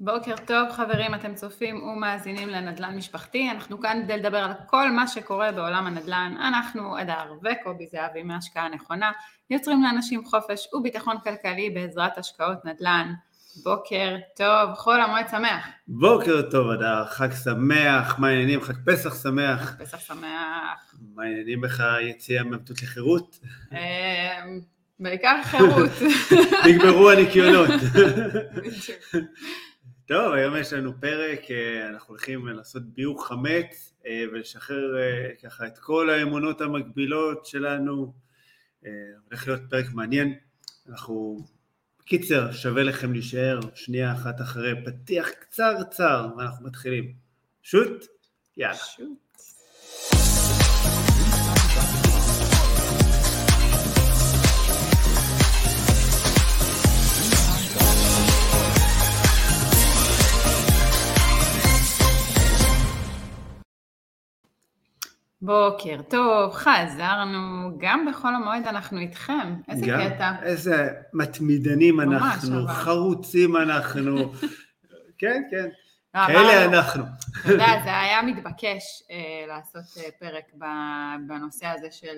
בוקר טוב חברים, אתם צופים ומאזינים לנדל"ן משפחתי. אנחנו כאן כדי לדבר על כל מה שקורה בעולם הנדל"ן. אנחנו אדר וקובי זהבים מההשקעה נכונה, יוצרים לאנשים חופש וביטחון כלכלי בעזרת השקעות נדל"ן. בוקר טוב, חול המועד שמח. בוקר טוב אדר, חג שמח, מה העניינים? חג פסח שמח. פסח שמח. מה העניינים בך, יציאה מעבדות לחירות? בעיקר חירות. נגמרו הניקיונות. טוב, היום יש לנו פרק, אנחנו הולכים לעשות ביוך חמץ ולשחרר ככה את כל האמונות המקבילות שלנו. הולך להיות פרק מעניין, אנחנו קיצר, שווה לכם להישאר שנייה אחת אחרי פתיח קצר ואנחנו מתחילים. שוט, יאללה. שוט. בוקר טוב, חזרנו, גם בחול המועד אנחנו איתכם, איזה קטע. איזה מתמידנים אנחנו, חרוצים אנחנו, כן, כן, כאלה אנחנו. אתה יודע, זה היה מתבקש לעשות פרק בנושא הזה של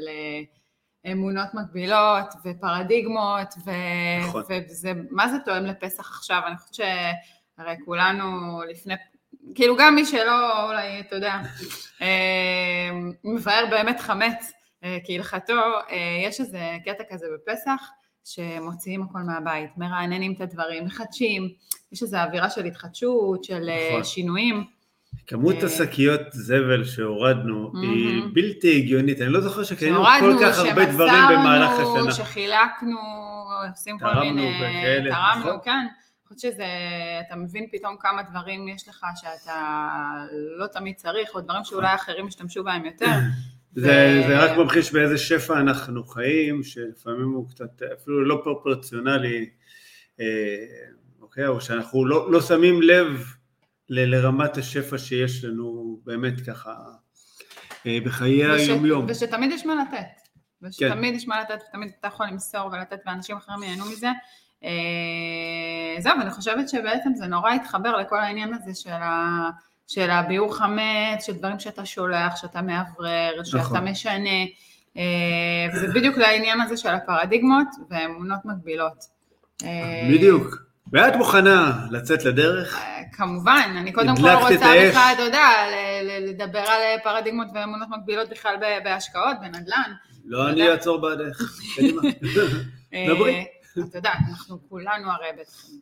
אמונות מקבילות ופרדיגמות, וזה, מה זה תואם לפסח עכשיו? אני חושבת שהרי כולנו לפני פרק, כאילו גם מי שלא, אולי, אתה יודע, מבאר באמת חמץ כהלכתו, יש איזה קטע כזה בפסח, שמוציאים הכל מהבית, מרעננים את הדברים, מחדשים, יש איזו אווירה של התחדשות, של שינויים. כמות השקיות זבל שהורדנו היא בלתי הגיונית, אני לא זוכר שקיינו כל כך הרבה דברים במהלך השנה. שהורדנו, שחילקנו, עושים כל מיני, תרמנו, כן. שזה, אתה מבין פתאום כמה דברים יש לך שאתה לא תמיד צריך, או דברים שאולי אחרים השתמשו בהם יותר. זה רק ממחיש באיזה שפע אנחנו חיים, שלפעמים הוא קצת אפילו לא פרופורציונלי, אוקיי, או שאנחנו לא שמים לב לרמת השפע שיש לנו באמת ככה בחיי היום-יום. ושתמיד יש מה לתת, ותמיד אתה יכול למסור ולתת, ואנשים אחרים ייהנו מזה. זהו, ואני חושבת שבעצם זה נורא התחבר לכל העניין הזה של הביעור חמץ, של דברים שאתה שולח, שאתה מעברר, שאתה משנה, וזה בדיוק לעניין הזה של הפרדיגמות ואמונות מקבילות. בדיוק. ואת מוכנה לצאת לדרך? כמובן, אני קודם כל רוצה בכלל, אתה יודע, לדבר על פרדיגמות ואמונות מקבילות בכלל בהשקעות, בנדל"ן. לא, אני אעצור בעדך. דברי. אתה יודע, אנחנו כולנו הרי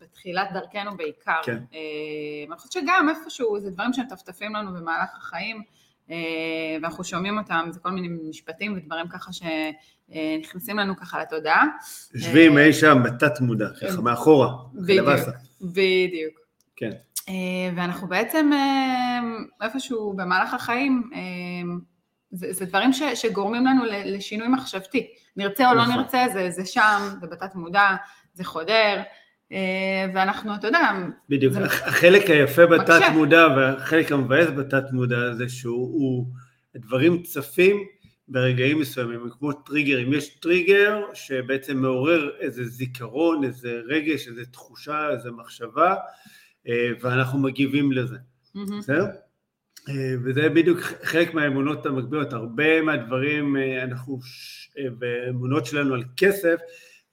בתחילת דרכנו בעיקר, אני חושבת שגם איפשהו, זה דברים שהם טפטפים לנו במהלך החיים, ואנחנו שומעים אותם, זה כל מיני משפטים ודברים ככה שנכנסים לנו ככה לתודעה. יושבים אי שם בתת מודע, ככה מאחורה, לבסה. בדיוק. כן. ואנחנו בעצם איפשהו במהלך החיים, זה דברים שגורמים לנו לשינוי מחשבתי, נרצה או לא נרצה, זה שם, זה בתת מודע, זה חודר, ואנחנו, אתה יודע... בדיוק, החלק היפה בתת מודע והחלק המבאס בתת מודע זה שהוא, הדברים צפים ברגעים מסוימים, כמו טריגרים, יש טריגר שבעצם מעורר איזה זיכרון, איזה רגש, איזה תחושה, איזה מחשבה, ואנחנו מגיבים לזה, בסדר? וזה בדיוק חלק מהאמונות המקבילות, הרבה מהדברים, אנחנו, באמונות שלנו על כסף,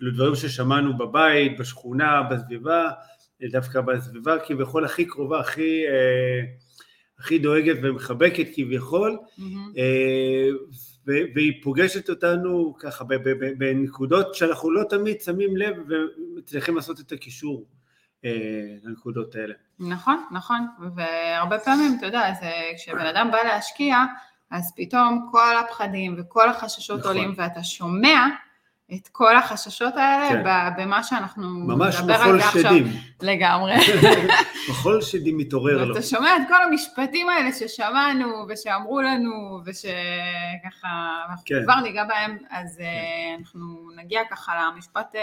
אלו דברים ששמענו בבית, בשכונה, בסביבה, דווקא בסביבה, כביכול הכי קרובה, הכי דואגת ומחבקת כביכול, והיא פוגשת אותנו ככה, בנקודות שאנחנו לא תמיד שמים לב, וצריכים לעשות את הקישור. לנקודות האלה. נכון, נכון, והרבה פעמים, אתה יודע, כשבן אדם בא להשקיע, אז פתאום כל הפחדים וכל החששות עולים, ואתה שומע את כל החששות האלה, במה שאנחנו נדבר על זה עכשיו. לגמרי. בכל שדים מתעורר לו. ואתה שומע את כל המשפטים האלה ששמענו, ושאמרו לנו, ושככה, אנחנו כבר ניגע בהם, אז אנחנו נגיע ככה למשפט...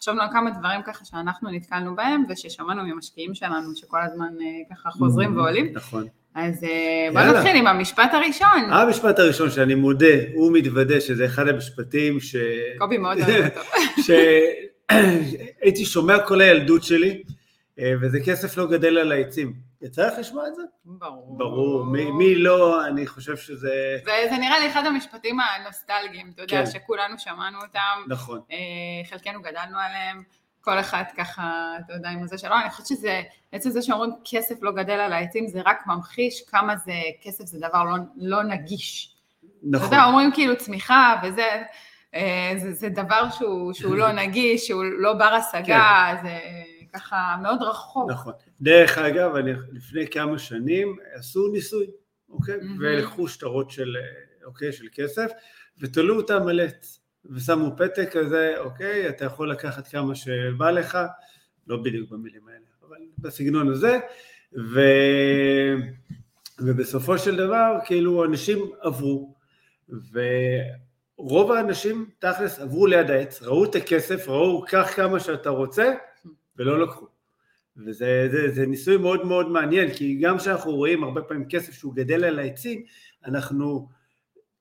חשבנו על כמה דברים ככה שאנחנו נתקלנו בהם, וששמענו ממשקיעים שלנו, שכל הזמן ככה חוזרים ועולים. נכון. אז בוא נתחיל עם המשפט הראשון. המשפט הראשון שאני מודה, הוא מתוודא שזה אחד המשפטים ש... קובי מאוד אוהב אותו. שהייתי שומע כל הילדות שלי, וזה כסף לא גדל על העצים. יצא לך לשמוע את זה? ברור. ברור, מי לא, אני חושב שזה... זה נראה לי אחד המשפטים הנוסטלגיים, אתה יודע, שכולנו שמענו אותם. נכון. חלקנו גדלנו עליהם, כל אחד ככה, אתה יודע, עם זה שלא, אני חושבת שזה, בעצם זה שאומרים כסף לא גדל על העצים, זה רק ממחיש כמה זה, כסף זה דבר לא נגיש. נכון. אתה יודע, אומרים כאילו צמיחה וזה... זה דבר שהוא לא נגיש, שהוא לא בר השגה, זה ככה מאוד רחוק. נכון. דרך אגב, לפני כמה שנים עשו ניסוי, אוקיי? ולקחו שטרות של, אוקיי, של כסף, ותלו אותם על עץ, ושמו פתק כזה, אוקיי, אתה יכול לקחת כמה שבא לך, לא בדיוק במילים האלה, אבל בסגנון הזה, ובסופו של דבר, כאילו, אנשים עברו, רוב האנשים תכלס עברו ליד העץ, ראו את הכסף, ראו כך כמה שאתה רוצה, ולא לקחו. וזה זה ניסוי מאוד מאוד מעניין, כי גם שאנחנו רואים הרבה פעמים כסף שהוא גדל על העצים, אנחנו,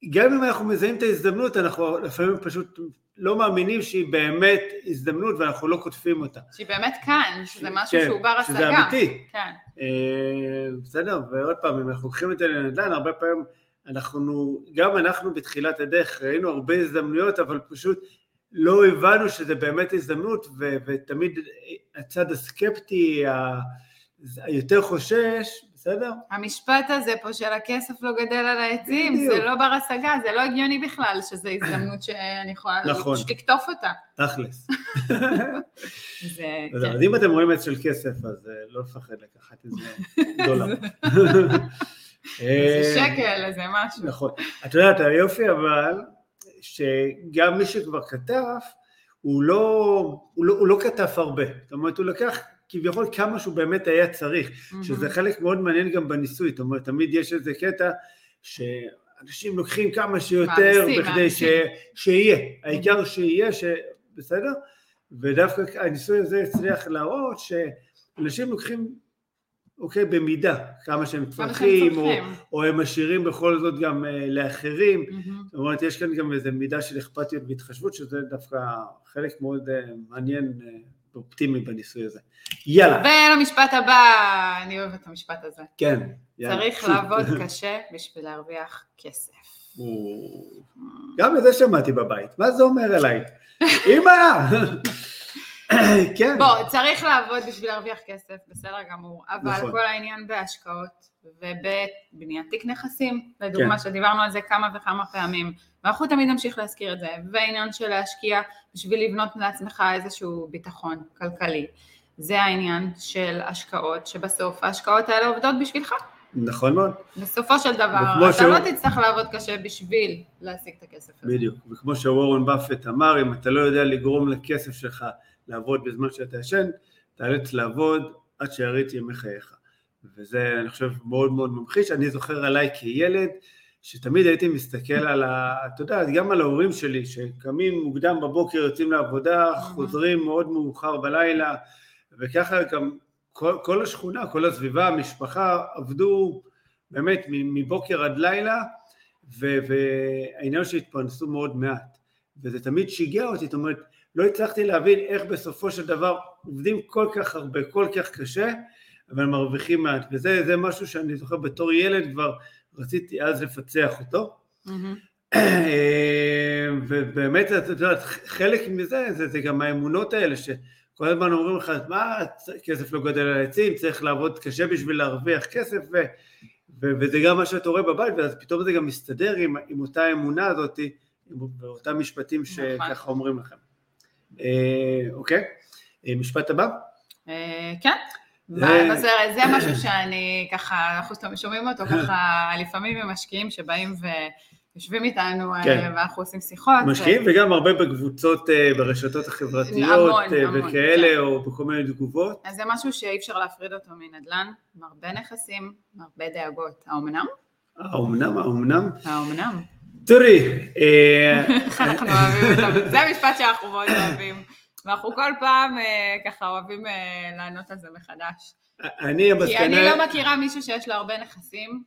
גם אם אנחנו מזהים את ההזדמנות, אנחנו לפעמים פשוט לא מאמינים שהיא באמת הזדמנות, ואנחנו לא כותפים אותה. שהיא באמת כאן, שזה משהו שהוא בר השגה. שזה אמיתי. כן. בסדר, ועוד פעם, אם אנחנו לוקחים את הנדל"ן, הרבה פעמים, גם אנחנו בתחילת הדרך ראינו הרבה הזדמנויות, אבל פשוט לא הבנו שזה באמת הזדמנות, ותמיד הצד הסקפטי, היותר חושש, בסדר? המשפט הזה פה של הכסף לא גדל על העצים, בדיוק. זה לא בר השגה, זה לא הגיוני בכלל, שזה הזדמנות שאני יכולה נכון. שתקטוף אותה. תכלס. אז אם אתם רואים את של כסף, אז לא לפחד לקחת איזה דולר. זה שקל, זה משהו. נכון. את יודעת, היופי אבל, שגם מי שכבר כתף, הוא לא כתף הרבה. זאת אומרת, הוא לקח כביכול כמה שהוא באמת היה צריך, שזה חלק מאוד מעניין גם בניסוי. זאת אומרת, תמיד יש איזה קטע שאנשים לוקחים כמה שיותר, בכדי שיהיה. העיקר שיהיה, בסדר? ודווקא הניסוי הזה הצליח להראות שאנשים לוקחים, אוקיי, במידה, כמה שהם צורכים, או הם משאירים בכל זאת גם לאחרים, זאת אומרת, יש כאן גם איזו מידה של אכפתיות והתחשבות, שזה דווקא חלק מאוד מעניין ואופטימי בניסוי הזה. יאללה. ולמשפט הבא, אני אוהבת את המשפט הזה. כן. צריך לעבוד קשה בשביל להרוויח כסף. גם את זה שמעתי בבית, מה זה אומר אליי? אמא! כן. בוא, צריך לעבוד בשביל להרוויח כסף, בסדר גמור, אבל נכון. כל העניין בהשקעות ובבניית תיק נכסים, לדוגמה כן. שדיברנו על זה כמה וכמה פעמים, ואנחנו תמיד נמשיך להזכיר את זה, והעניין של להשקיע בשביל לבנות לעצמך איזשהו ביטחון כלכלי, זה העניין של השקעות, שבסוף ההשקעות האלה עובדות בשבילך. נכון מאוד. בסופו של דבר, אתה לא תצטרך לעבוד קשה בשביל להשיג את הכסף הזה. בדיוק, וכמו שוורן באפט אמר, אם אתה לא יודע לגרום לכסף שלך, לעבוד בזמן שאתה ישן, תאלץ לעבוד עד שארית ימי חייך. וזה, אני חושב, מאוד מאוד ממחיש. אני זוכר עליי כילד, שתמיד הייתי מסתכל על אתה יודע, גם על ההורים שלי, שקמים מוקדם בבוקר, יוצאים לעבודה, חוזרים מאוד מאוחר בלילה, וככה גם כל השכונה, כל הסביבה, המשפחה, עבדו באמת מבוקר עד לילה, והעניין שהתפרנסו מאוד מעט. וזה תמיד שיגע אותי, זאת אומרת, לא הצלחתי להבין איך בסופו של דבר עובדים כל כך הרבה, כל כך קשה, אבל מרוויחים מעט. וזה משהו שאני זוכר בתור ילד כבר רציתי אז לפצח אותו. ובאמת, אתה יודעת, חלק מזה, זה גם האמונות האלה, שכל הזמן אומרים לך, מה, כסף לא גדל על עצים, צריך לעבוד קשה בשביל להרוויח כסף, וזה גם מה שאתה רואה בבית, ואז פתאום זה גם מסתדר עם אותה אמונה הזאת, עם אותם משפטים שככה אומרים לכם. אוקיי, משפט הבא? כן, זה משהו שאני ככה, אנחנו שומעים אותו ככה לפעמים עם משקיעים שבאים ויושבים איתנו ואנחנו עושים שיחות. משקיעים וגם הרבה בקבוצות, ברשתות החברתיות וכאלה או בכל מיני תגובות. אז זה משהו שאי אפשר להפריד אותו מנדל"ן, הרבה נכסים, הרבה דאגות, האומנם? האומנם. תראי, אנחנו אוהבים את זה, זה המשפט שאנחנו מאוד אוהבים, ואנחנו כל פעם ככה אוהבים לענות על זה מחדש. כי אני לא מכירה מישהו שיש לו הרבה נכסים,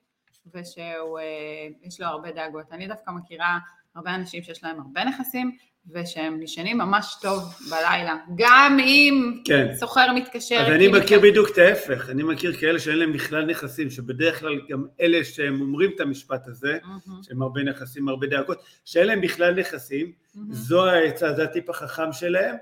ושיש לו הרבה דאגות, אני דווקא מכירה הרבה אנשים שיש להם הרבה נכסים, ושהם נשנים ממש טוב בלילה, גם אם סוחר מתקשר. אז אני מכיר בדיוק את ההפך, אני מכיר כאלה שאין להם בכלל נכסים, שבדרך כלל גם אלה שהם אומרים את המשפט הזה, שהם הרבה נכסים, הרבה דאגות, שאין להם בכלל נכסים, זו העצה, זה הטיפ החכם שלהם,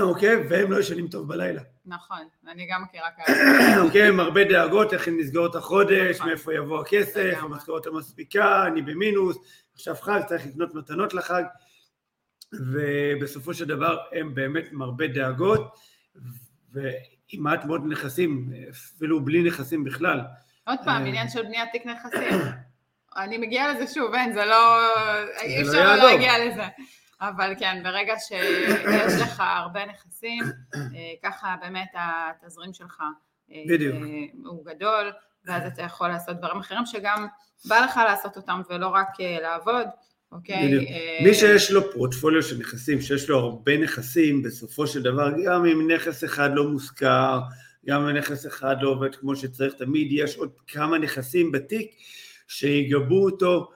אוקיי, והם לא ישנים טוב בלילה. נכון, אני גם מכירה כאלה. אוקיי, הם הרבה דאגות, איך הם נסגור את החודש, מאיפה יבוא הכסף, המשכורת המספיקה, אני במינוס, עכשיו חג, צריך לקנות מתנות לחג. ובסופו של דבר הם באמת מרבה דאגות, ועם מעט מאוד נכסים, אפילו בלי נכסים בכלל. עוד פעם, עניין של בניית תיק נכסים. אני מגיעה לזה שוב, אין, זה לא... אי אפשר לא להגיע לזה. אבל כן, ברגע שיש לך הרבה נכסים, ככה באמת התזרים שלך הוא גדול, ואז אתה יכול לעשות דברים אחרים שגם בא לך לעשות אותם ולא רק לעבוד. אוקיי. מי שיש לו פורטפוליו של נכסים, שיש לו הרבה נכסים, בסופו של דבר, גם אם נכס אחד לא מוזכר, גם אם נכס אחד לא עובד כמו שצריך, תמיד יש עוד כמה נכסים בתיק שיגבו אותו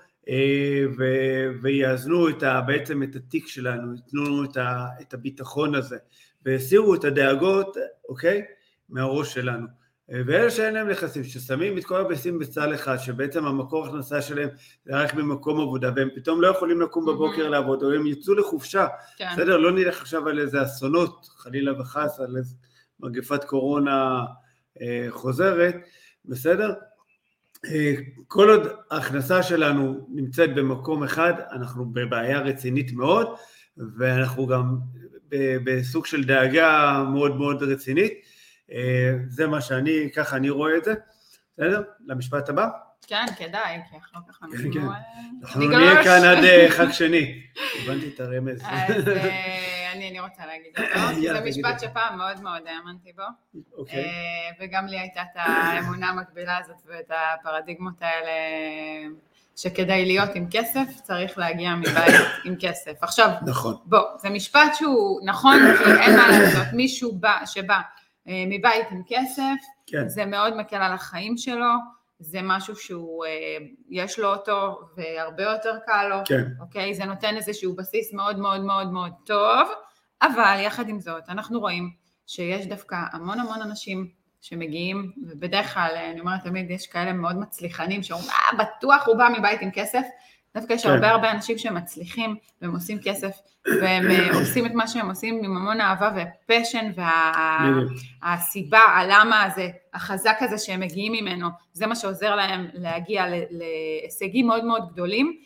ויעזנו בעצם את התיק שלנו, יתנו לנו את הביטחון הזה, והסירו את הדאגות, אוקיי, מהראש שלנו. ואלה שאין להם נכסים, ששמים את כל הבסים בצל אחד, שבעצם המקור הכנסה שלהם זה רק ממקום עבודה, והם פתאום לא יכולים לקום בבוקר לעבוד, או הם יצאו לחופשה, בסדר, לא נלך עכשיו על איזה אסונות, חלילה וחס, על איזה מגפת קורונה חוזרת, בסדר? כל עוד ההכנסה שלנו נמצאת במקום אחד, אנחנו בבעיה רצינית מאוד, ואנחנו גם בסוג של דאגה מאוד מאוד רצינית, זה מה שאני, ככה אני רואה את זה, בסדר? למשפט הבא? כן, כדאי, כי אחר כך אנחנו נהיה כאן עד חג שני, הבנתי את הרמז. אז אני רוצה להגיד אותו, זה משפט שפעם מאוד מאוד האמנתי בו, וגם לי הייתה את האמונה המקבילה הזאת ואת הפרדיגמות האלה, שכדאי להיות עם כסף, צריך להגיע מבית עם כסף. עכשיו, בוא, זה משפט שהוא נכון, כי אין מה לעשות, מישהו שבא, מבית עם כסף, כן. זה מאוד מקל על החיים שלו, זה משהו שהוא, יש לו אותו והרבה יותר קל לו, כן. אוקיי? זה נותן איזשהו בסיס מאוד מאוד מאוד מאוד טוב, אבל יחד עם זאת אנחנו רואים שיש דווקא המון המון אנשים שמגיעים, ובדרך כלל אני אומרת תמיד יש כאלה מאוד מצליחנים שאומרים, בטוח הוא בא מבית עם כסף, דווקא יש הרבה הרבה אנשים שמצליחים, והם עושים כסף, והם עושים את מה שהם עושים עם המון אהבה והפשן, והסיבה, הלמה הזה, החזק הזה שהם מגיעים ממנו, זה מה שעוזר להם להגיע להישגים מאוד מאוד גדולים,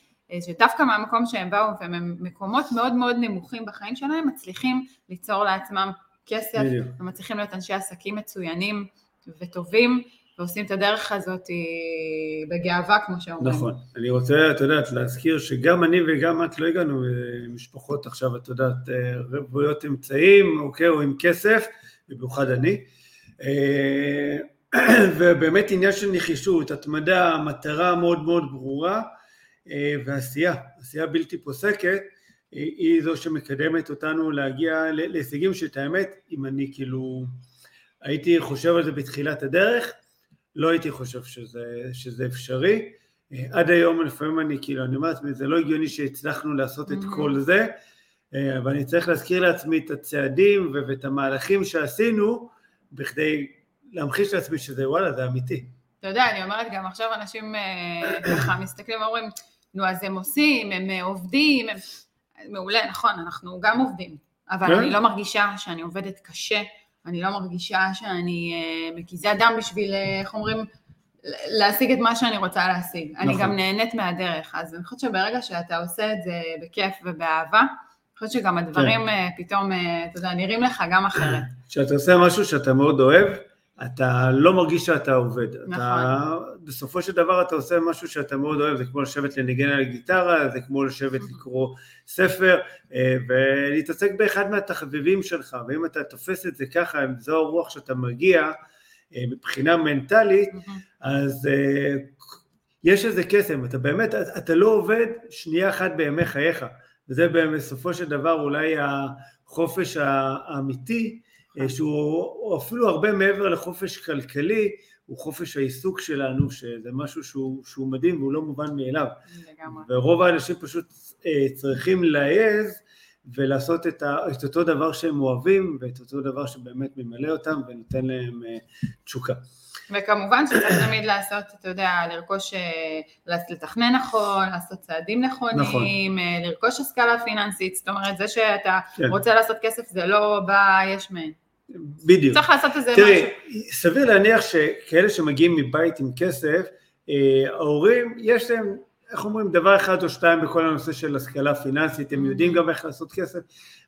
שדווקא מהמקום שהם באו, והם מקומות מאוד מאוד נמוכים בחיים שלהם, מצליחים ליצור לעצמם כסף, ומצליחים להיות אנשי עסקים מצוינים וטובים, ועושים את הדרך הזאת בגאווה, כמו שאומרים. נכון. אני רוצה, את יודעת, להזכיר שגם אני וגם את לא הגענו משפחות עכשיו, את יודעת, רבויות אמצעים, אוקיי, או עם כסף, במיוחד אני. ובאמת עניין של נחישות, התמדה, מטרה מאוד מאוד ברורה, והעשייה, עשייה בלתי פוסקת, היא זו שמקדמת אותנו להגיע להישגים שאת האמת, אם אני כאילו הייתי חושב על זה בתחילת הדרך, לא הייתי חושב שזה אפשרי. עד היום לפעמים אני כאילו, אני אומר לעצמי, זה לא הגיוני שהצלחנו לעשות את כל זה, אבל אני צריך להזכיר לעצמי את הצעדים ואת המהלכים שעשינו, בכדי להמחיש לעצמי שזה וואלה, זה אמיתי. אתה יודע, אני אומרת גם עכשיו אנשים ככה מסתכלים ואומרים, נו אז הם עושים, הם עובדים, מעולה, נכון, אנחנו גם עובדים, אבל אני לא מרגישה שאני עובדת קשה, אני לא מרגישה שאני מקיזה דם בשביל, איך אומרים, להשיג את מה שאני רוצה להשיג. אני גם נהנית מהדרך, אז אני חושבת שברגע שאתה עושה את זה בכיף ובאהבה, אני חושבת שגם הדברים פתאום, אתה יודע, נראים לך גם אחרת. כשאתה עושה משהו שאתה מאוד אוהב, אתה לא מרגיש שאתה עובד. בסופו של דבר אתה עושה משהו שאתה מאוד אוהב, זה כמו לשבת לנגן על גיטרה, זה כמו לשבת לקרוא ספר, ולהתעסק באחד מהתחביבים שלך, ואם אתה תופס את זה ככה, אם זו הרוח שאתה מגיע, מבחינה מנטלית, אז יש איזה קסם, אתה באמת, אתה לא עובד שנייה אחת בימי חייך, וזה בסופו של דבר אולי החופש האמיתי, שהוא אפילו הרבה מעבר לחופש כלכלי, הוא חופש העיסוק שלנו, שזה משהו שהוא מדהים והוא לא מובן מאליו. ורוב האנשים פשוט צריכים להיעז ולעשות את אותו דבר שהם אוהבים, ואת אותו דבר שבאמת ממלא אותם, ונותן להם תשוקה. וכמובן שצריך תמיד לעשות, אתה יודע, לרכוש, לתכנן נכון, לעשות צעדים נכונים, לרכוש השכלה פיננסית, זאת אומרת, זה שאתה רוצה לעשות כסף, זה לא בא יש מן. בדיוק. צריך לעשות את זה משהו. תראי, סביר להניח שכאלה שמגיעים מבית עם כסף, ההורים, יש להם, איך אומרים, דבר אחד או שתיים בכל הנושא של השכלה פיננסית, הם יודעים גם איך לעשות כסף,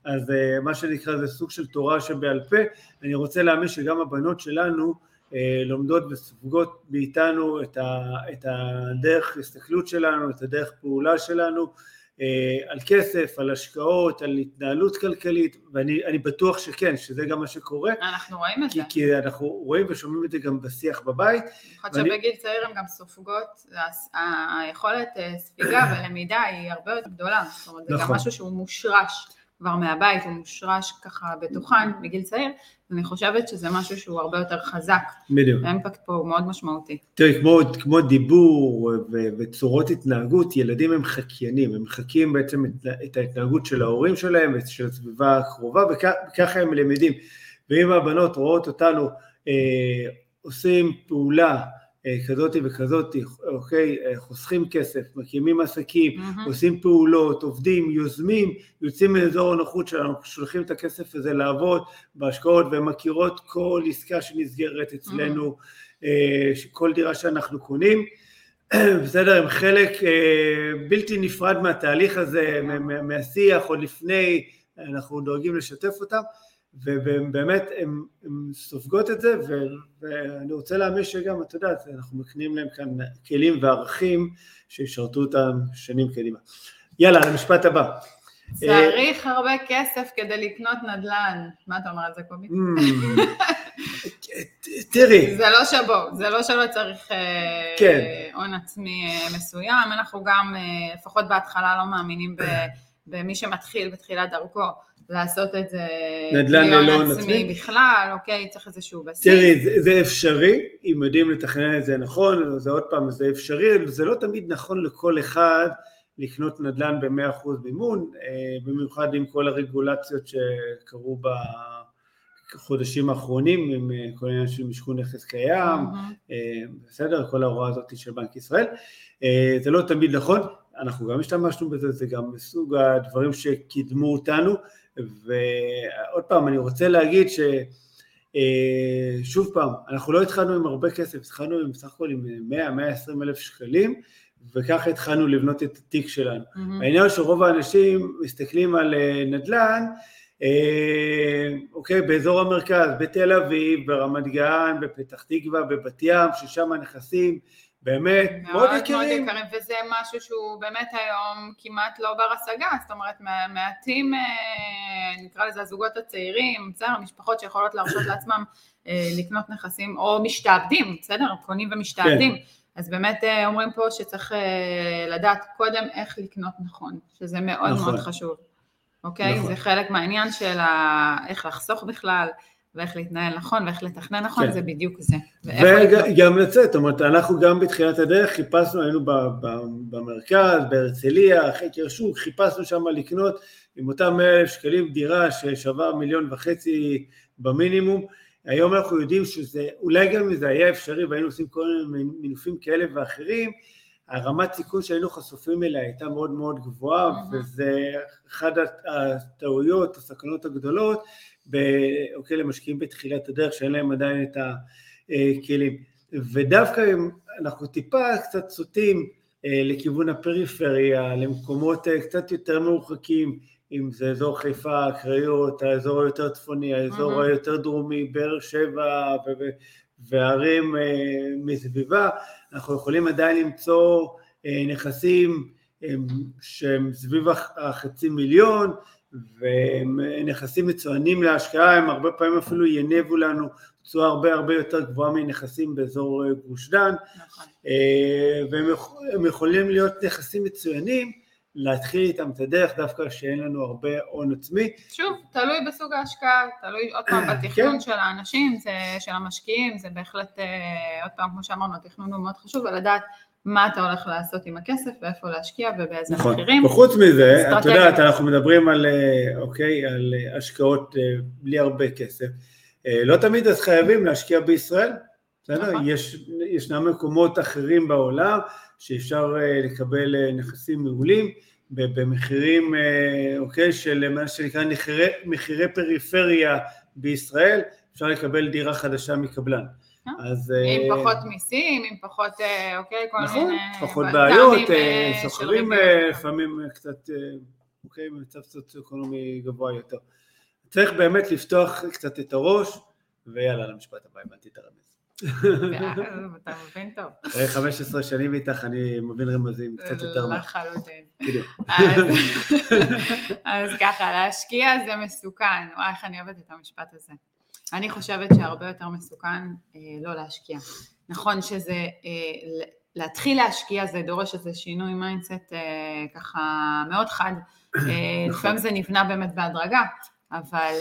אז מה שנקרא זה סוג של תורה שבעל פה, אני רוצה להאמין שגם הבנות שלנו לומדות וסופגות מאיתנו את הדרך הסתכלות שלנו, את הדרך פעולה שלנו, על כסף, על השקעות, על התנהלות כלכלית, ואני בטוח שכן, שזה גם מה שקורה. אנחנו רואים את זה. כי אנחנו רואים ושומעים את זה גם בשיח בבית. חד שבגיל צעיר הם גם סופגות, היכולת ספיגה ולמידה היא הרבה יותר גדולה. זאת אומרת, זה גם משהו שהוא מושרש כבר מהבית, הוא מושרש ככה בתוכן בגיל צעיר, אני חושבת שזה משהו שהוא הרבה יותר חזק. בדיוק. האימפקט פה הוא מאוד משמעותי. תראי, כמו דיבור וצורות התנהגות, ילדים הם חקיינים, הם חקים בעצם את ההתנהגות של ההורים שלהם, של הסביבה הקרובה, וככה הם למדים. ואם הבנות רואות אותנו, עושים פעולה כזאת וכזאת, אוקיי, חוסכים כסף, מקימים עסקים, עושים פעולות, עובדים, יוזמים, יוצאים מאזור הנוחות שלנו, שולחים את הכסף הזה לעבוד בהשקעות, ומכירות כל עסקה שנסגרת אצלנו, כל דירה שאנחנו קונים, בסדר, הם חלק בלתי נפרד מהתהליך הזה, מהשיח, עוד לפני, אנחנו דואגים לשתף אותם, ובאמת הם סופגות את זה, ואני רוצה להאמין שגם, אתה יודעת, אנחנו מקנים להם כאן כלים וערכים שישרתו אותם שנים קדימה. יאללה, למשפט הבא. צריך הרבה כסף כדי לקנות נדל"ן. מה אתה אומר על זה, קובי? תראי. זה לא שבו, זה לא שלא צריך הון עצמי מסוים, אנחנו גם, לפחות בהתחלה, לא מאמינים במי שמתחיל בתחילת דרכו. לעשות את זה מיון עצמי בכלל, אוקיי, צריך איזשהו בסיס. תראי, זה אפשרי, אם יודעים לתכנן את זה נכון, זה עוד פעם, זה אפשרי, זה לא תמיד נכון לכל אחד לקנות נדל"ן ב-100% מימון, במיוחד עם כל הרגולציות שקרו בחודשים האחרונים, עם כל העניין של משכון נכס קיים, בסדר, כל ההוראה הזאת של בנק ישראל, זה לא תמיד נכון, אנחנו גם השתמשנו בזה, זה גם מסוג הדברים שקידמו אותנו, ועוד פעם אני רוצה להגיד ששוב פעם, אנחנו לא התחלנו עם הרבה כסף, התחלנו עם סך הכל עם 100-120 אלף שקלים, וככה התחלנו לבנות את התיק שלנו. העניין שרוב האנשים מסתכלים על נדל"ן, אוקיי, באזור המרכז, בתל אביב, ברמת גן, בפתח תקווה, בבת ים, ששם הנכסים, באמת, מאוד יקרים. וזה משהו שהוא באמת היום כמעט לא בר השגה, זאת אומרת, מעטים, נקרא לזה הזוגות הצעירים, בסדר, המשפחות שיכולות להרשות לעצמם לקנות נכסים, או משתעבדים, בסדר, קונים ומשתעבדים, אז באמת אומרים פה שצריך לדעת קודם איך לקנות נכון, שזה מאוד מאוד חשוב, אוקיי? זה חלק מהעניין של איך לחסוך בכלל, ואיך להתנהל נכון, ואיך לתכנן נכון, כן. זה בדיוק זה. וגם לצאת, זאת אומרת, אנחנו גם בתחילת הדרך חיפשנו, היינו במרכז, בהרצליה, אחרי קרשוק, חיפשנו שם לקנות עם אותם 100,000 שקלים דירה ששווה 1.5 מיליון במינימום, היום אנחנו יודעים שזה, אולי גם זה היה אפשרי, והיינו עושים כל מיני מינופים כאלה ואחרים, הרמת סיכון שהיינו חשופים אליה הייתה מאוד מאוד גבוהה, וזה אחד הטעויות, הסכנות הגדולות, אוקיי, למשקיעים בתחילת הדרך, שאין להם עדיין את הכלים. ודווקא אם אנחנו טיפה קצת סוטים לכיוון הפריפריה, למקומות קצת יותר מרוחקים, אם זה אזור חיפה, הקריות, האזור היותר צפוני, האזור היותר דרומי, באר שבע וערים מסביבה, אנחנו יכולים עדיין למצוא נכסים שהם סביב 500,000, ונכסים מצוינים להשקעה, הם הרבה פעמים אפילו ינבו לנו תשואה הרבה הרבה יותר גבוהה מנכסים באזור גוש דן, והם יכולים להיות נכסים מצוינים, להתחיל איתם את הדרך דווקא שאין לנו הרבה הון עצמי. שוב, תלוי בסוג ההשקעה, תלוי עוד פעם בתכנון של האנשים, של המשקיעים, זה בהחלט, עוד פעם כמו שאמרנו, התכנון הוא מאוד חשוב, ולדעת מה אתה הולך לעשות עם הכסף, ואיפה להשקיע, ובאיזה מחירים. וחוץ מזה, את יודעת, אנחנו מדברים על, אוקיי, על השקעות בלי הרבה כסף. לא תמיד אז חייבים להשקיע בישראל, בסדר? ישנם מקומות אחרים בעולם, שאפשר לקבל נכסים מעולים, במחירים, אוקיי, של מה שנקרא מחירי פריפריה בישראל, אפשר לקבל דירה חדשה מקבלן. אז עם פחות מיסים, עם פחות, אוקיי, כל מיני... נכון, פחות בעיות, שוכרים לפעמים קצת, אוקיי, במצב סוציו-אקונומי גבוה יותר. צריך באמת לפתוח קצת את הראש, ויאללה, למשפט הבא, הבנתי את הרמז. אתה מבין טוב. 15 שנים איתך, אני מבין רמזים קצת יותר מה. לחלוטין. אז ככה, להשקיע זה מסוכן. וואי, איך אני אוהבת את המשפט הזה. אני חושבת שהרבה יותר מסוכן לא להשקיע. נכון שזה, להתחיל להשקיע זה דורש איזה שינוי מיינדסט ככה מאוד חד. לפעמים זה נבנה באמת בהדרגה, אבל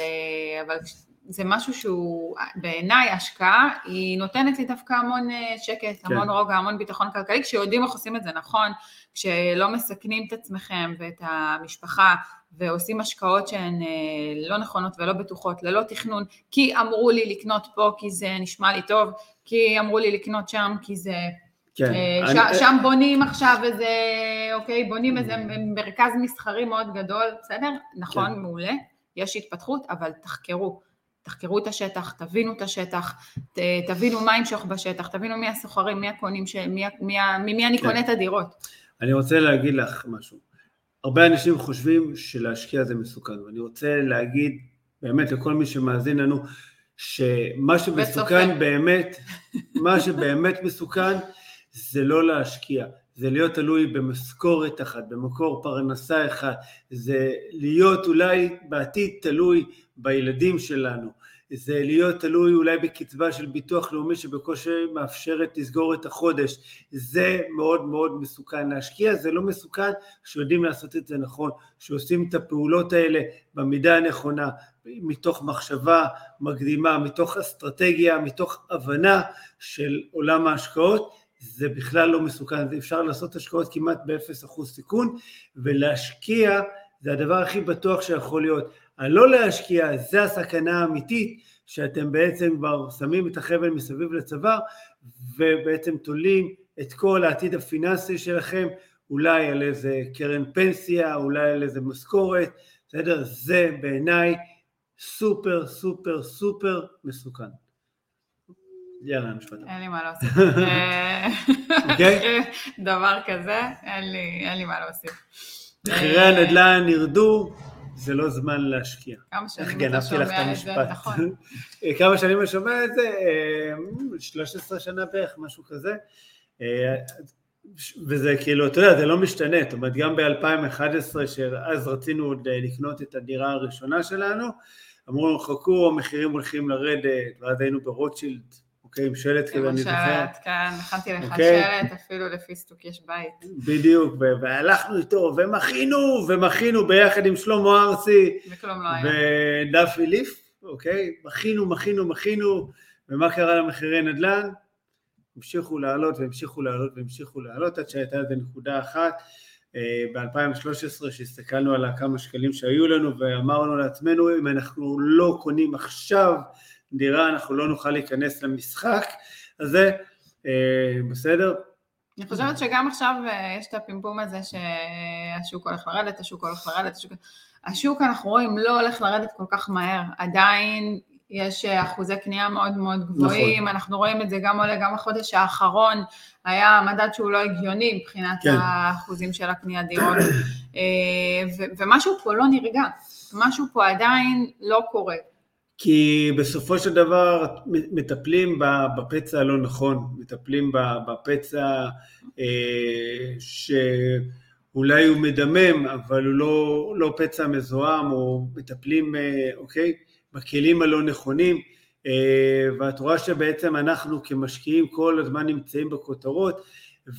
זה משהו שהוא בעיניי השקעה, היא נותנת לי דווקא המון שקט, המון כן. רוגע, המון ביטחון כלכלי, כשיודעים איך עושים את זה נכון, כשלא מסכנים את עצמכם ואת המשפחה, ועושים השקעות שהן לא נכונות ולא בטוחות, ללא תכנון, כי אמרו לי לקנות פה, כי זה נשמע לי טוב, כי אמרו לי לקנות שם, כי זה... כן. שם בונים עכשיו איזה, אוקיי, בונים איזה מרכז מסחרי מאוד גדול, בסדר? נכון, כן. מעולה. יש התפתחות, אבל תחקרו את השטח, תבינו את השטח, תבינו מה ימשוך בשטח, תבינו מי הסוחרים, מי הקונים, מי אני קונה את הדירות. אני רוצה להגיד לך משהו. הרבה אנשים חושבים שלהשקיע זה מסוכן, ואני רוצה להגיד באמת לכל מי שמאזין לנו, שמה שמסוכן באמת, מה שבאמת מסוכן, זה לא להשקיע. זה להיות תלוי במשכורת אחת, במקור פרנסה אחת, זה להיות אולי בעתיד תלוי בילדים שלנו, זה להיות תלוי אולי בקצבה של ביטוח לאומי שבקושי מאפשרת לסגור את החודש, זה מאוד מאוד מסוכן. להשקיע זה לא מסוכן שיודעים לעשות את זה נכון, שעושים את הפעולות האלה במידה הנכונה, מתוך מחשבה מקדימה, מתוך אסטרטגיה, מתוך הבנה של עולם ההשקעות, זה בכלל לא מסוכן, זה אפשר לעשות השקעות כמעט ב-0% סיכון, ולהשקיע זה הדבר הכי בטוח שיכול להיות. הלא להשקיע זה הסכנה האמיתית, שאתם בעצם כבר שמים את החבל מסביב לצוואר, ובעצם תולים את כל העתיד הפיננסי שלכם, אולי על איזה קרן פנסיה, אולי על איזה משכורת, בסדר? זה בעיניי סופר סופר סופר מסוכן. יאללה, המשפט. אין לי מה להוסיף. דבר כזה, אין לי מה להוסיף. מחירי הנדל"ן ירדו, זה לא זמן להשקיע. כמה שנים אתה שומע את זה, נכון. כמה שנים אתה שומע את זה, 13 שנה בערך, משהו כזה. וזה כאילו, אתה יודע, זה לא משתנה. זאת אומרת, גם ב-2011, שאז רצינו עוד לקנות את הדירה הראשונה שלנו, אמרו לנו, חכו, המחירים הולכים לרדת, ואז היינו ברוטשילד, אוקיי, עם שלט כזה, אני זוכר. כן, נכנתי לך שלט, אפילו לפיסטוק יש בית. בדיוק, והלכנו איתו, ומחינו ביחד עם שלמה ארצי. וכלום לא היה. ודפי ליף, אוקיי, מחינו, ומה קרה למחירי נדל"ן? המשיכו לעלות, עד שהייתה איזו נקודה אחת, ב-2013 שהסתכלנו על כמה שקלים שהיו לנו ואמרנו לעצמנו, אם אנחנו לא קונים עכשיו דירה אנחנו לא נוכל להיכנס למשחק הזה, בסדר? אני חושבת שגם עכשיו יש את הפימפום הזה שהשוק הולך לרדת, השוק אנחנו רואים לא הולך לרדת כל כך מהר, עדיין יש אחוזי קנייה מאוד מאוד גבוהים, אנחנו רואים את זה גם עולה, גם החודש האחרון היה מדד שהוא לא הגיוני מבחינת האחוזים של הקנייה דירות, ומשהו פה לא נרגע, משהו פה עדיין לא קורה. כי בסופו של דבר מטפלים בפצע הלא נכון, מטפלים בפצע שאולי הוא מדמם, אבל הוא לא פצע מזוהם, או מטפלים, אוקיי? בכלים הלא נכונים, ואת רואה שבעצם אנחנו כמשקיעים כל הזמן נמצאים בכותרות,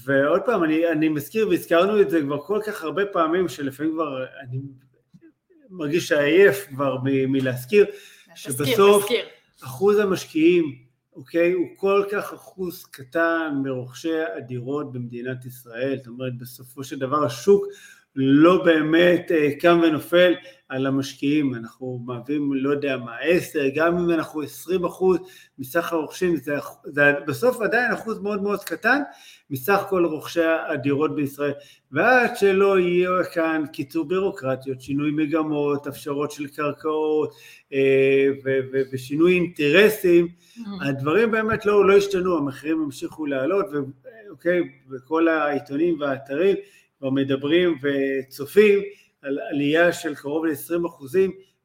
ועוד פעם אני מזכיר והזכרנו את זה כבר כל כך הרבה פעמים, שלפעמים כבר אני מרגיש עייף כבר מלהזכיר, שבסוף אחוז המשקיעים אוקיי? הוא כל כך אחוז קטן מרוכשי הדירות במדינת ישראל, זאת אומרת בסופו של דבר השוק לא באמת קם ונופל על המשקיעים, אנחנו מעבירים לא יודע מה 10, גם אם אנחנו 20% מסך הרוכשים, זה בסוף עדיין אחוז מאוד מאוד קטן מסך כל רוכשי הדירות בישראל, ועד שלא יהיה כאן קיצור בירוקרטיות, שינוי מגמות, אפשרות של קרקעות ושינוי אינטרסים, הדברים באמת לא השתנו, המחירים המשיכו לעלות, ואוקיי, וכל העיתונים והאתרים ומדברים וצופים על עלייה של קרוב ל-20%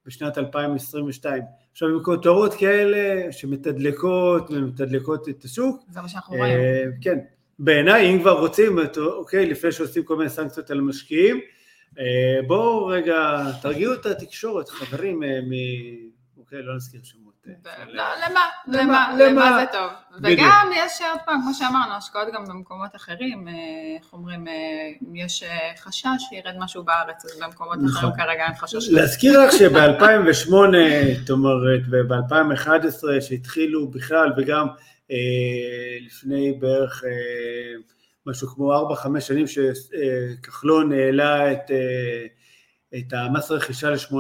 בשנת 2022. עכשיו, עם כותרות כאלה שמתדלקות ומתדלקות את השוק. זה מה שאנחנו רואים. כן. בעיניי, אם כבר רוצים, אוקיי, לפני שעושים כל מיני סנקציות על משקיעים, בואו רגע, תרגיעו את התקשורת, חברים, אוקיי, לא נזכיר שמות. למה זה טוב, וגם יש עוד פעם, כמו שאמרנו, השקעות גם במקומות אחרים, חומרים, יש חשש שירד משהו בארץ, אז במקומות אחרים כרגע אין חשש. להזכיר לך שב-2008, זאת אומרת, וב-2011 שהתחילו בכלל, וגם לפני בערך משהו כמו 4-5 שנים שכחלון העלה את המס רכישה ל8%,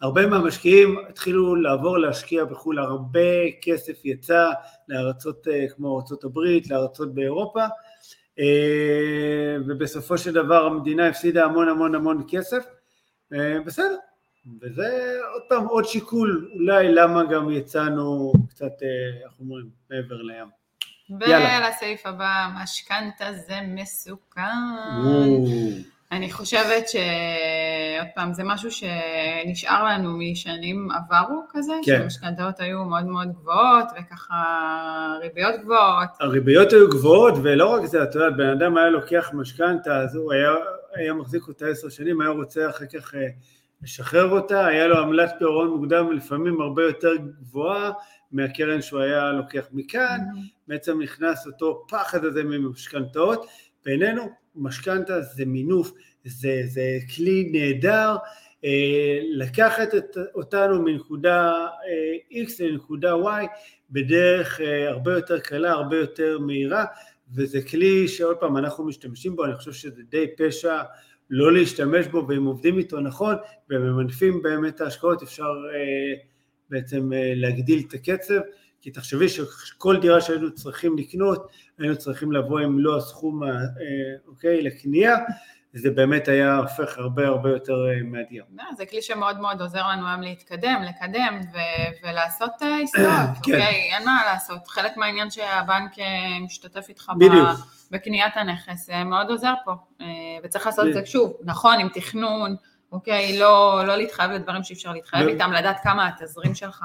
הרבה מהמשקיעים התחילו לעבור להשקיע בחול, הרבה כסף יצא לארצות כמו ארצות הברית, לארצות באירופה, ובסופו של דבר המדינה הפסידה המון כסף, בסדר, וזה עוד פעם עוד שיקול, אולי למה גם יצאנו קצת, איך אומרים, מעבר לים. ולסעיף הבא, משכנתא זה מסוכן. אני חושבת שעוד פעם, זה משהו שנשאר לנו משנים עברו כזה, שהמשכנתאות היו מאוד מאוד גבוהות, וככה ריביות גבוהות. הריביות היו גבוהות, ולא רק זה, אתה יודעת, בן אדם היה לוקח משכנתא, אז הוא היה מחזיק אותה 10 שנים, היה רוצה אחר כך לשחרר אותה, היה לו עמלת פירעון מוקדם, לפעמים הרבה יותר גבוהה מהקרן שהוא היה לוקח מכאן, בעצם נכנס אותו פחד הזה ממשכנתאות, בינינו, משכנתא זה מינוף, זה כלי נהדר, לקחת אותנו מנקודה X לנקודה Y, בדרך הרבה יותר קלה, הרבה יותר מהירה, וזה כלי שעוד פעם אנחנו משתמשים בו, אני חושב שזה די פשע לא להשתמש בו, והם עובדים איתו נכון, והם ממנפים באמת ההשקעות, אפשר בעצם להגדיל את הקצב, כי תחשבי שכל דירה שהיינו צריכים לקנות, היינו צריכים לבוא עם לא הסכום, אוקיי, לקנייה, זה באמת היה הופך הרבה יותר מהדיר. זה כלי שמאוד מאוד עוזר לנו היום להתקדם, לקדם ולעשות עסקאות, אוקיי, אין מה לעשות, חלק מהעניין שהבנק משתתף איתך בקניית הנכס, מאוד עוזר פה, וצריך לעשות את זה שוב, נכון, עם תכנון, אוקיי, לא להתחייב לדברים שאפשר להתחייב איתם, לדעת כמה התזרים שלך,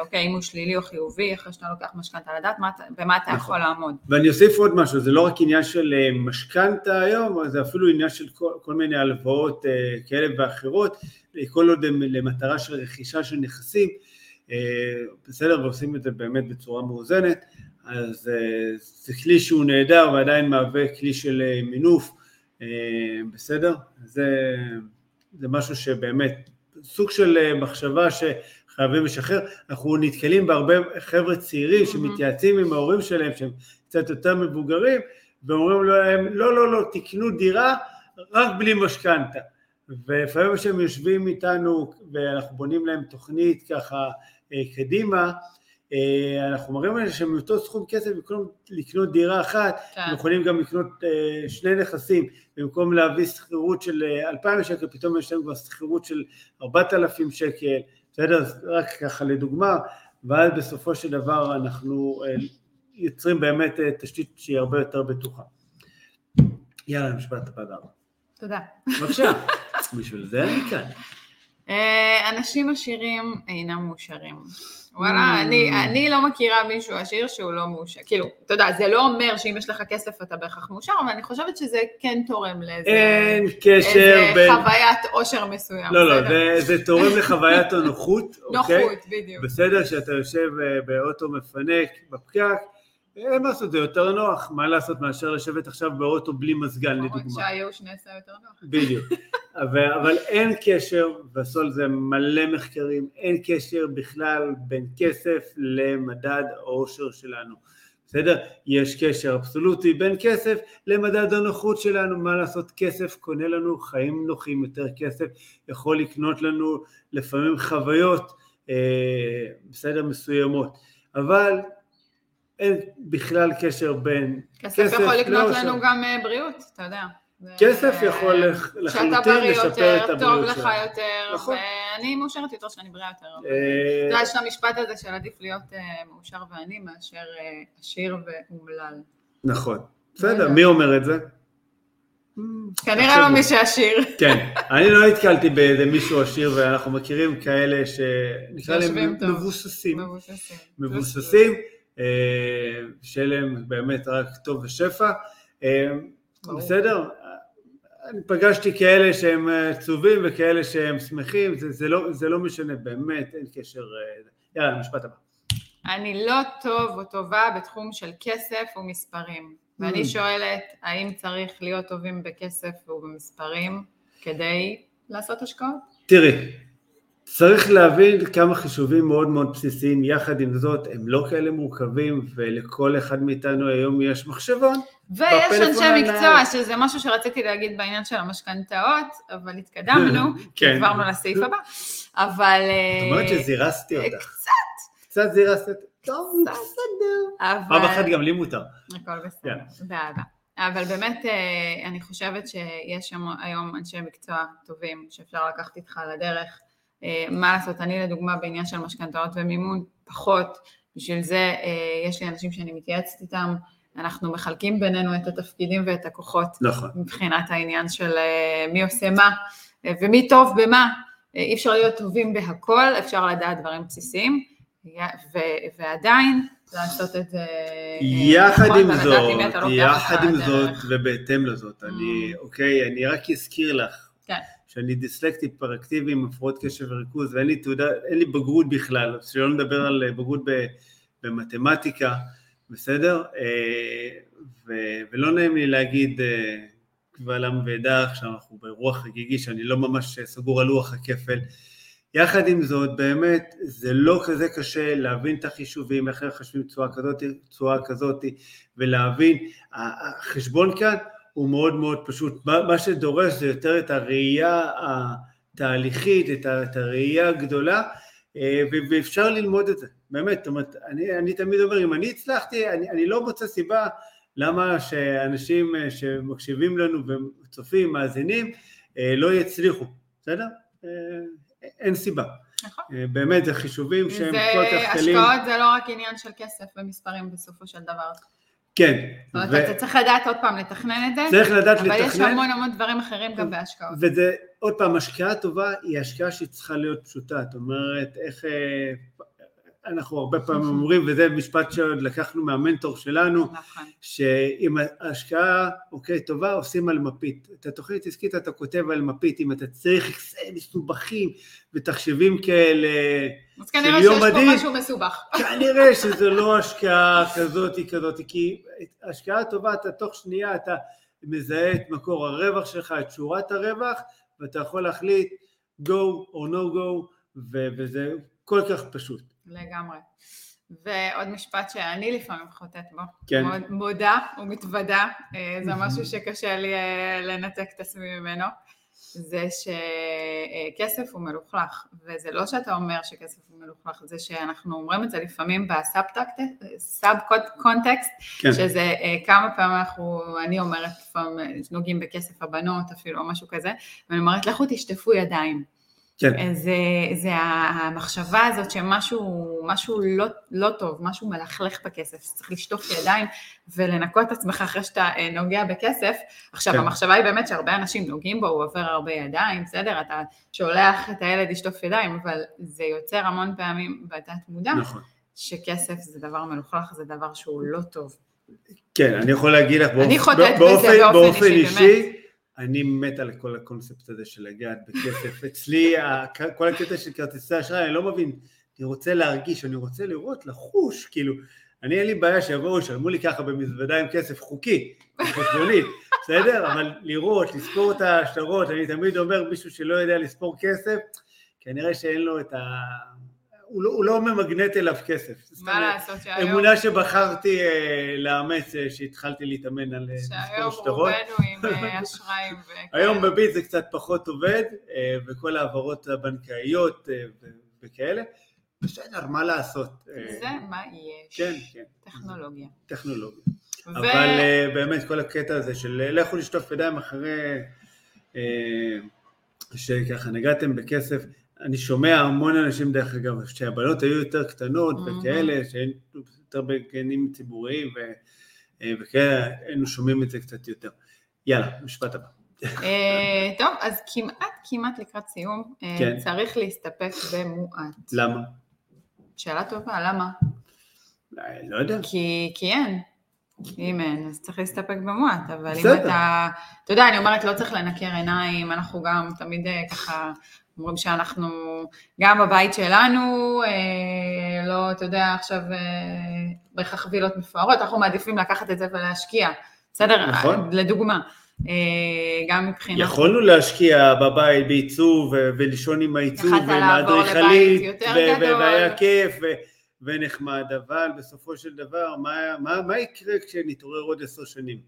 אוקיי, אם הוא שלילי או חיובי, אחרי שאתה לוקח משכנתא, לדעת במה אתה יכול לעמוד. ואני אוסיף עוד משהו, זה לא רק עניין של משכנתא היום, זה אפילו עניין של כל מיני הלוואות כאלה ואחרות, כל עוד למטרה של רכישה של נכסים, בסדר, ועושים את זה באמת בצורה מאוזנת, אז זה כלי שהוא נהדר ועדיין מהווה כלי של מינוף, בסדר? זה משהו שבאמת, סוג של מחשבה שחייבים לשחרר, אנחנו נתקלים בהרבה חבר'ה צעירים שמתייעצים עם ההורים שלהם, שהם קצת יותר מבוגרים, ואומרים להם, לא, תקנו דירה רק בלי משכנתא, ולפעמים שהם יושבים איתנו, ואנחנו בונים להם תוכנית ככה קדימה, אנחנו מראים להם שמאותו סכום כסף, במקום לקנות דירה אחת, הם יכולים גם לקנות 2 נכסים, במקום להביא שכירות של 2,000 שקל, פתאום יש להם כבר שכירות של 4,000 שקל, בסדר, רק ככה לדוגמה, ואז בסופו של דבר אנחנו יוצרים באמת תשתית שהיא הרבה יותר בטוחה. יאללה, משפט הפעדה. תודה. בבקשה, בשביל זה אני כאן. אנשים עשירים אינם מאושרים. וואלה, אני לא מכירה מישהו עשיר שהוא לא מאושר. כאילו, אתה יודע, זה לא אומר שאם יש לך כסף אתה בהכרח מאושר, אבל אני חושבת שזה כן תורם לאיזה... אין קשר בין... חוויית עושר מסוים. לא, זה תורם לחוויית הנוחות. נוחות, בדיוק. בסדר, שאתה יושב באוטו מפנק בפקק, הם עשו את זה יותר נוח, מה לעשות מאשר לשבת עכשיו באוטו בלי מזגן לדוגמה. עוד שהיו שני עשה יותר נוח. בדיוק, אבל אין קשר, ועשו על זה מלא מחקרים, אין קשר בכלל בין כסף למדד האושר שלנו. בסדר? יש קשר אבסולוטי בין כסף למדד הנוחות שלנו, מה לעשות, כסף קונה לנו חיים נוחים יותר, כסף יכול לקנות לנו לפעמים חוויות, בסדר, מסוימות, אבל אין בכלל קשר בין כסף יכול לקנות לנו גם בריאות, אתה יודע. כסף יכול לחלוטין לשפר את הבריאות שלנו. שאתה בריא יותר, טוב לך יותר, ואני מאושרת יותר שאני בריאה יותר. אתה יודע, יש למשפט הזה של עדיף להיות מאושר ואני מאשר עשיר ואומלל. נכון, בסדר, מי אומר את זה? כנראה לא מי שעשיר. כן, אני לא התקלתי באיזה מישהו עשיר, ואנחנו מכירים כאלה שנקרא להם מבוססים. מבוססים. שלם באמת רק טוב ושפע, בסדר? אני פגשתי כאלה שהם עצובים וכאלה שהם שמחים, זה לא משנה, באמת אין קשר. יאללה, משפט הבא. אני לא טוב או טובה בתחום של כסף ומספרים, ואני שואלת, האם צריך להיות טובים בכסף ובמספרים כדי לעשות השקעות? תראי, צריך להבין כמה חישובים מאוד מאוד בסיסיים, יחד עם זאת, הם לא כאלה מורכבים, ולכל אחד מאיתנו היום יש מחשבון. ויש אנשי מקצוע, שזה משהו שרציתי להגיד בעניין של המשכנתאות, אבל התקדמנו, עברנו לסעיף הבא. אבל... זאת אומרת שזירסתי אותך. קצת זירסתי אותך. טוב, בסדר. פעם אחת גם לי מותר. הכל בסדר, באהבה. אבל באמת אני חושבת שיש היום אנשי מקצוע טובים, שאפשר לקחת איתך לדרך, מה לעשות, אני לדוגמה בעניין של משכנתאות ומימון פחות, בשביל זה יש לי אנשים שאני מתייעצת איתם, אנחנו מחלקים בינינו את התפקידים ואת הכוחות, נכון. מבחינת העניין של מי עושה מה, ומי טוב במה, אי אפשר להיות טובים בהכל, אפשר לדעת דברים בסיסיים, ועדיין לעשות את זה, יחד עם זאת ובהתאם לזאת, אני רק אזכיר לך, כן. שאני דיסלקטי, פרקטיבי, עם הפרעות קשב וריכוז, ואין לי תעודה, אין לי בגרות בכלל, שלא נדבר על בגרות במתמטיקה, בסדר? ולא נעים לי להגיד קבל עם ועדה, שאנחנו ברוח חגיגי, שאני לא ממש סגור על לוח הכפל. יחד עם זאת, באמת, זה לא כזה קשה להבין את החישובים, איך חשבים צורה כזאת, ולהבין, החשבון כאן, הוא מאוד מאוד פשוט, מה שדורש זה יותר את הראייה התהליכית, את הראייה הגדולה, ואפשר ללמוד את זה, באמת, זאת אומרת, אני תמיד אומר, אם אני הצלחתי, אני לא מוצא סיבה, למה שאנשים שמקשיבים לנו וצופים, מאזינים, לא יצליחו, בסדר? אין סיבה. נכון. באמת, זה חישובים שהם כל כך קלים. השקעות זה לא רק עניין של כסף ומספרים בסופו של דבר. כן. זאת אומרת, אתה צריך לדעת עוד פעם לתכנן את זה. צריך לדעת לתכנן. אבל יש המון המון דברים אחרים גם בהשקעות. וזה, עוד פעם, השקעה טובה היא השקעה שצריכה להיות פשוטה. זאת אומרת, איך אנחנו הרבה פעמים אומרים, וזה משפט שעוד לקחנו מהמנטור שלנו, שאם ההשקעה, אוקיי, טובה, עושים על מפית. אתה תוכנית עסקית, אתה כותב על מפית, אם אתה צריך מסובכים ותחשבים כאלה, אז כנראה שיש פה משהו מסובך. כנראה שזה לא השקעה כזאת, כי השקעה טובה, אתה תוך שנייה, אתה מזהה את מקור הרווח שלך, את שורת הרווח, ואתה יכול להחליט go or no go, וזה כל כך פשוט. לגמרי. ועוד משפט שאני לפעמים חוטאת בו. כן. מודה ומתוודה, זה משהו שקשה לי לנתק את עצמי ממנו. זה שכסף הוא מלוכלך, וזה לא שאתה אומר שכסף הוא מלוכלך, זה שאנחנו אומרים את זה לפעמים בסאב-קונטקסט, שזה כמה פעמים אני אומרת לפעמים, נוגעים בכסף הבנות אפילו, או משהו כזה, ואני אומרת, לכו תשטפו ידיים. כן. זה המחשבה הזאת שמשהו לא טוב, משהו מלכלך בכסף, צריך לשטוף ידיים ולנקות עצמך אחרי שאתה נוגע בכסף. עכשיו, המחשבה היא באמת שהרבה אנשים נוגעים בו, הוא עובר הרבה ידיים, בסדר? אתה שולח את הילד לשטוף ידיים, אבל זה יוצר המון פעמים בתת מודע, שכסף זה דבר מלוכלך, זה דבר שהוא לא טוב. כן, אני יכול להגיד לך באופן אישי, אני מת על כל הקונספט הזה של לגעת בכסף. אצלי, כל הקטע של כרטיסי אשראי, אני לא מבין אני רוצה להרגיש, אני רוצה לראות, לחוש, כאילו, אני אין לי בעיה שיבואו, שלמו לי ככה במזוודה עם כסף חוקי, חשבונית, בסדר? אבל לראות, לספור את השטרות, אני תמיד אומר מישהו שלא יודע לספור כסף, כנראה שאין לו את ה... הוא לא ממגנט אליו כסף. מה לעשות שהיום? אמונה שבחרתי לאמץ, שהתחלתי להתאמן על לספור שטרות. שהיום רובנו עם אשראים. היום בביט זה קצת פחות עובד, וכל העברות הבנקאיות וכאלה. בסדר, מה לעשות? זה מה יש. כן, כן. טכנולוגיה. טכנולוגיה. אבל באמת כל הקטע הזה של לכו לשטוף ידיים אחרי שככה נגעתם בכסף, אני שומע המון אנשים דרך אגב, שהבנות היו יותר קטנות וכאלה, שהן יותר בגנים ציבוריים וכאלה, היינו שומעים את זה קצת יותר. יאללה, משפט הבא. טוב, אז כמעט לקראת סיום, צריך להסתפק במועט. למה? שאלה טובה, למה? לא יודע. כי אין. אם אין, אז צריך להסתפק במועט, אבל אם אתה יודע, אני אומרת, לא צריך לנקר עיניים, אנחנו גם תמיד ככה... אומרים שאנחנו, גם בבית שלנו, לא, אתה יודע, עכשיו, ברכח וילות מפוארות, אנחנו מעדיפים לקחת את זה ולהשקיע, בסדר? נכון. לדוגמה, גם מבחינת... יכולנו להשקיע בבית, בעיצוב, ולישון עם העיצוב, ומאדריכלית, והיה כיף, ונחמד, אבל בסופו של דבר, מה יקרה כשנתעורר עוד 10 שנים?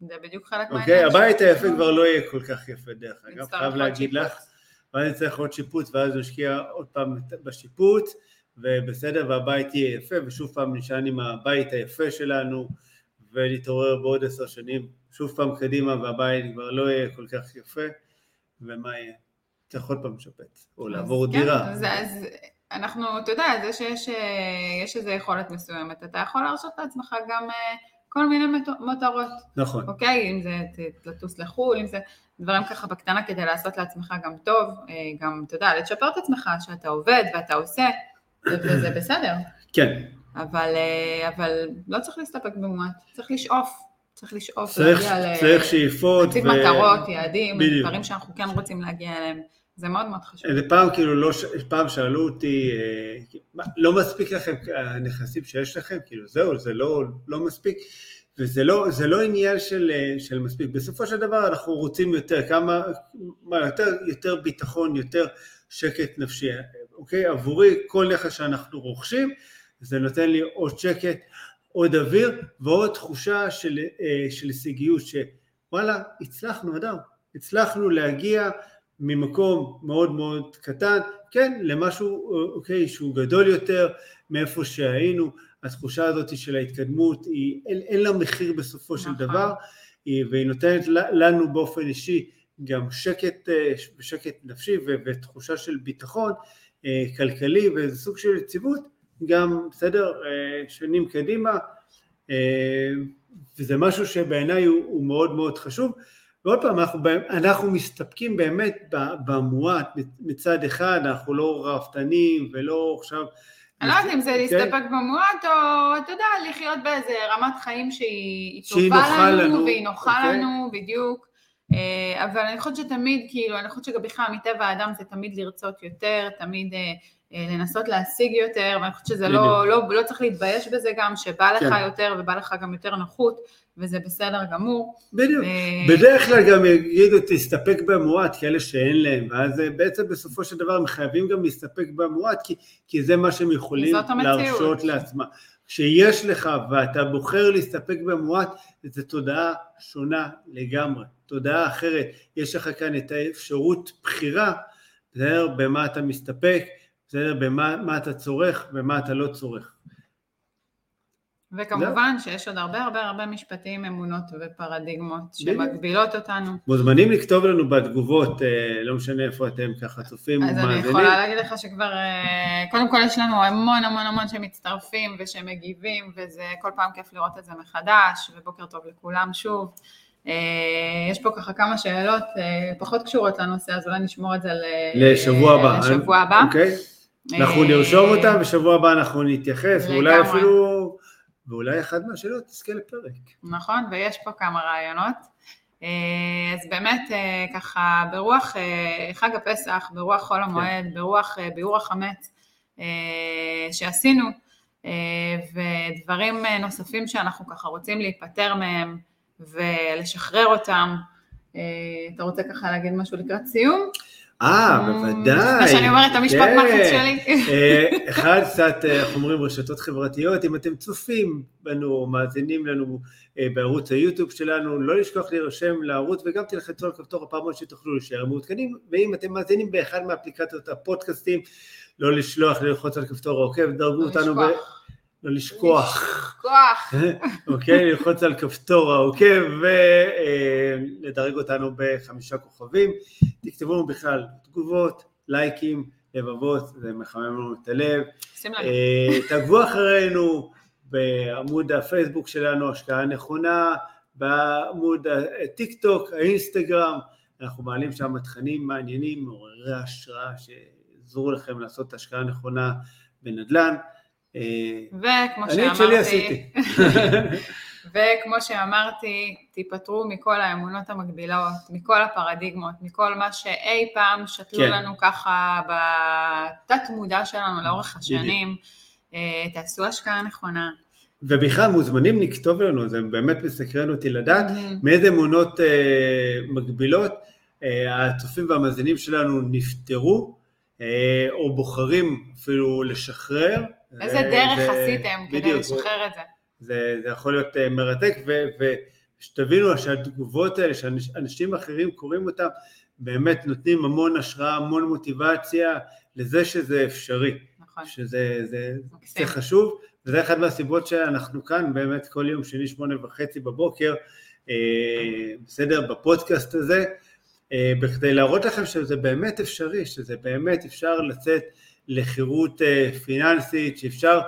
זה בדיוק חלק מהעניין. אוקיי, הבית היפה כבר לא יהיה כל כך יפה דרך אגב, חייב להגיד לך, ואז אני צריך עוד שיפוץ, ואז נשקיע עוד פעם בשיפוץ, ובסדר, והבית יהיה יפה, ושוב פעם נשען עם הבית היפה שלנו, ונתעורר בעוד 10 שנים, שוב פעם קדימה, והבית כבר לא יהיה כל כך יפה, ומה יהיה? צריך עוד פעם לשפץ, או לעבור דירה. אז אנחנו, אתה יודע, זה שיש איזו יכולת מסוימת, אתה יכול להרשות לעצמך גם... כל מיני מותרות. נכון. אוקיי, אם זה לטוס לחול, אם זה דברים ככה בקטנה כדי לעשות לעצמך גם טוב, גם, אתה יודע, לשפר את עצמך, שאתה עובד ואתה עושה, וזה בסדר. כן. אבל לא צריך להסתפק במועט, צריך לשאוף. צריך שאיפות. להציב מטרות, יעדים, דברים שאנחנו כן רוצים להגיע אליהם. זה מאוד מאוד חשוב. פעם כאילו, פעם שאלו אותי, לא מספיק לכם הנכסים שיש לכם, כאילו זהו, זה לא מספיק, וזה לא עניין של מספיק. בסופו של דבר אנחנו רוצים יותר, כמה, יותר ביטחון, יותר שקט נפשי, אוקיי? עבורי, כל נכס שאנחנו רוכשים, זה נותן לי עוד שקט, עוד אוויר, ועוד תחושה של הישגיות, שוואלה, הצלחנו אדם, הצלחנו להגיע, ממקום מאוד מאוד קטן, כן, למשהו, אוקיי, שהוא גדול יותר מאיפה שהיינו. התחושה הזאת של ההתקדמות, אין לה מחיר בסופו של דבר, והיא נותנת לנו באופן אישי גם שקט נפשי ותחושה של ביטחון כלכלי, וזה סוג של יציבות, גם בסדר, שנים קדימה, וזה משהו שבעיניי הוא מאוד מאוד חשוב. ועוד פעם, אנחנו מסתפקים באמת במועט, מצד אחד, אנחנו לא רפתנים ולא עכשיו... אני לא יודעת אם זה להסתפק במועט, או אתה יודע, לחיות באיזה רמת חיים שהיא טובה לנו, והיא נוחה לנו, בדיוק. אבל אני חושבת שתמיד, כאילו, אני חושבת שגביחה מטבע האדם זה תמיד לרצות יותר, תמיד לנסות להשיג יותר, ואני חושבת שזה לא צריך להתבייש בזה גם, שבא לך יותר ובא לך גם יותר נוחות, וזה בסדר גמור. בדיוק, בדרך כלל גם יגידו תסתפק במועט, כאלה שאין להם, ואז בעצם בסופו של דבר הם חייבים גם להסתפק במועט, כי זה מה שהם יכולים להרשות לעצמה. כשיש לך ואתה בוחר להסתפק במועט, זו תודעה שונה לגמרי, תודעה אחרת, יש לך כאן את האפשרות בחירה, בסדר, במה אתה מסתפק, בסדר, במה אתה צורך, ומה אתה לא צורך. וכמובן שיש עוד הרבה משפטים, אמונות ופרדיגמות שמגבילות אותנו. מוזמנים לכתוב לנו בתגובות, לא משנה איפה אתם ככה צופים ומאזינים. אז אני יכולה להגיד לך שכבר, קודם כל יש לנו המון שמצטרפים ושמגיבים, וזה כל פעם כיף לראות את זה מחדש, ובוקר טוב לכולם שוב. יש פה ככה כמה שאלות פחות קשורות לנושא, אז אולי נשמור את זה לשבוע הבא. אנחנו נרשום אותם, בשבוע הבא אנחנו נתייחס, ואולי אפילו... ואולי אחד מהשאלות תזכה לפרק. נכון, ויש פה כמה רעיונות. אז באמת ככה, ברוח חג הפסח, ברוח חול המועד, ברוח ביאור החמץ, שעשינו, ודברים נוספים שאנחנו ככה רוצים להיפטר מהם ולשחרר אותם. אתה רוצה ככה להגיד משהו לקראת סיום? בוודאי. כשאני אומרת את המשפט מחץ שלי. אחד, קצת, אנחנו אומרים, רשתות חברתיות, אם אתם צופים בנו, מאזינים לנו בערוץ היוטיוב שלנו, לא לשכוח להירשם לערוץ, וגם תלחצו על כפתור הפעמון שתוכלו להישאר מעודכנים, ואם אתם מאזינים באחד מהאפליקציות הפודקאסטים, לא לשלוח, ללחוץ על כפתור העוקב, דרגו אותנו לא לשכוח. אוקיי, ללחוץ על כפתור העוקב ולדרג אותנו ב5 כוכבים. תכתבו לנו בכלל תגובות, לייקים, לבבות, זה מחמם לנו את הלב. תעקבו אחרינו בעמוד הפייסבוק שלנו, השקעה נכונה, בעמוד הטיק טוק, האינסטגרם. אנחנו מעלים שם תכנים מעניינים, מעוררי השראה, שעזרו לכם לעשות השקעה נכונה בנדל"ן. וכמו שאמרתי, תיפטרו מכל האמונות המגבילות, מכל הפרדיגמות, מכל מה שאי פעם שתלו לנו ככה בתת מודע שלנו לאורך השנים. תעשו השקעה נכונה. ובכלל מוזמנים לכתוב לנו, זה באמת מסקרן אותי לדעת מאיזה אמונות מגבילות הצופים והמאזינים שלנו נפטרו או בוחרים אפילו לשחרר. איזה דרך עשיתם כדי לשחרר את זה? זה יכול להיות מרתק, ושתבינו שהתגובות האלה, שאנשים אחרים קוראים אותם, באמת נותנים המון השראה, המון מוטיבציה, לזה שזה אפשרי. נכון. שזה חשוב, וזה אחד מהסיבות שאנחנו כאן, באמת כל יום שני 8:30 בבוקר, בסדר, בפודקאסט הזה, בכדי להראות לכם שזה באמת אפשרי, שזה באמת אפשר לצאת לחירות פיננסית, שאפשר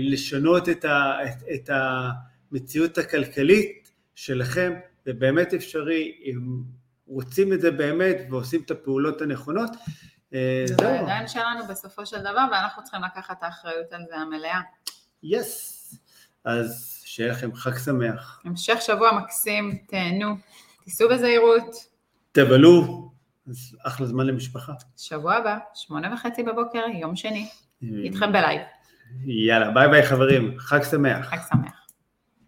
לשנות את המציאות הכלכלית שלכם. זה באמת אפשרי, אם רוצים את זה באמת ועושים את הפעולות הנכונות. זה בידיים שלנו בסופו של דבר, ואנחנו צריכים לקחת האחריות על זה המלאה. יס, אז שיהיה לכם חג שמח. המשך שבוע מקסים, תהנו, תיסעו בזהירות. תבלו. אז אחלה זמן למשפחה. שבוע הבא, 8:30 בבוקר, יום שני. איתכם בלייב. יאללה, ביי ביי חברים. חג שמח. חג שמח.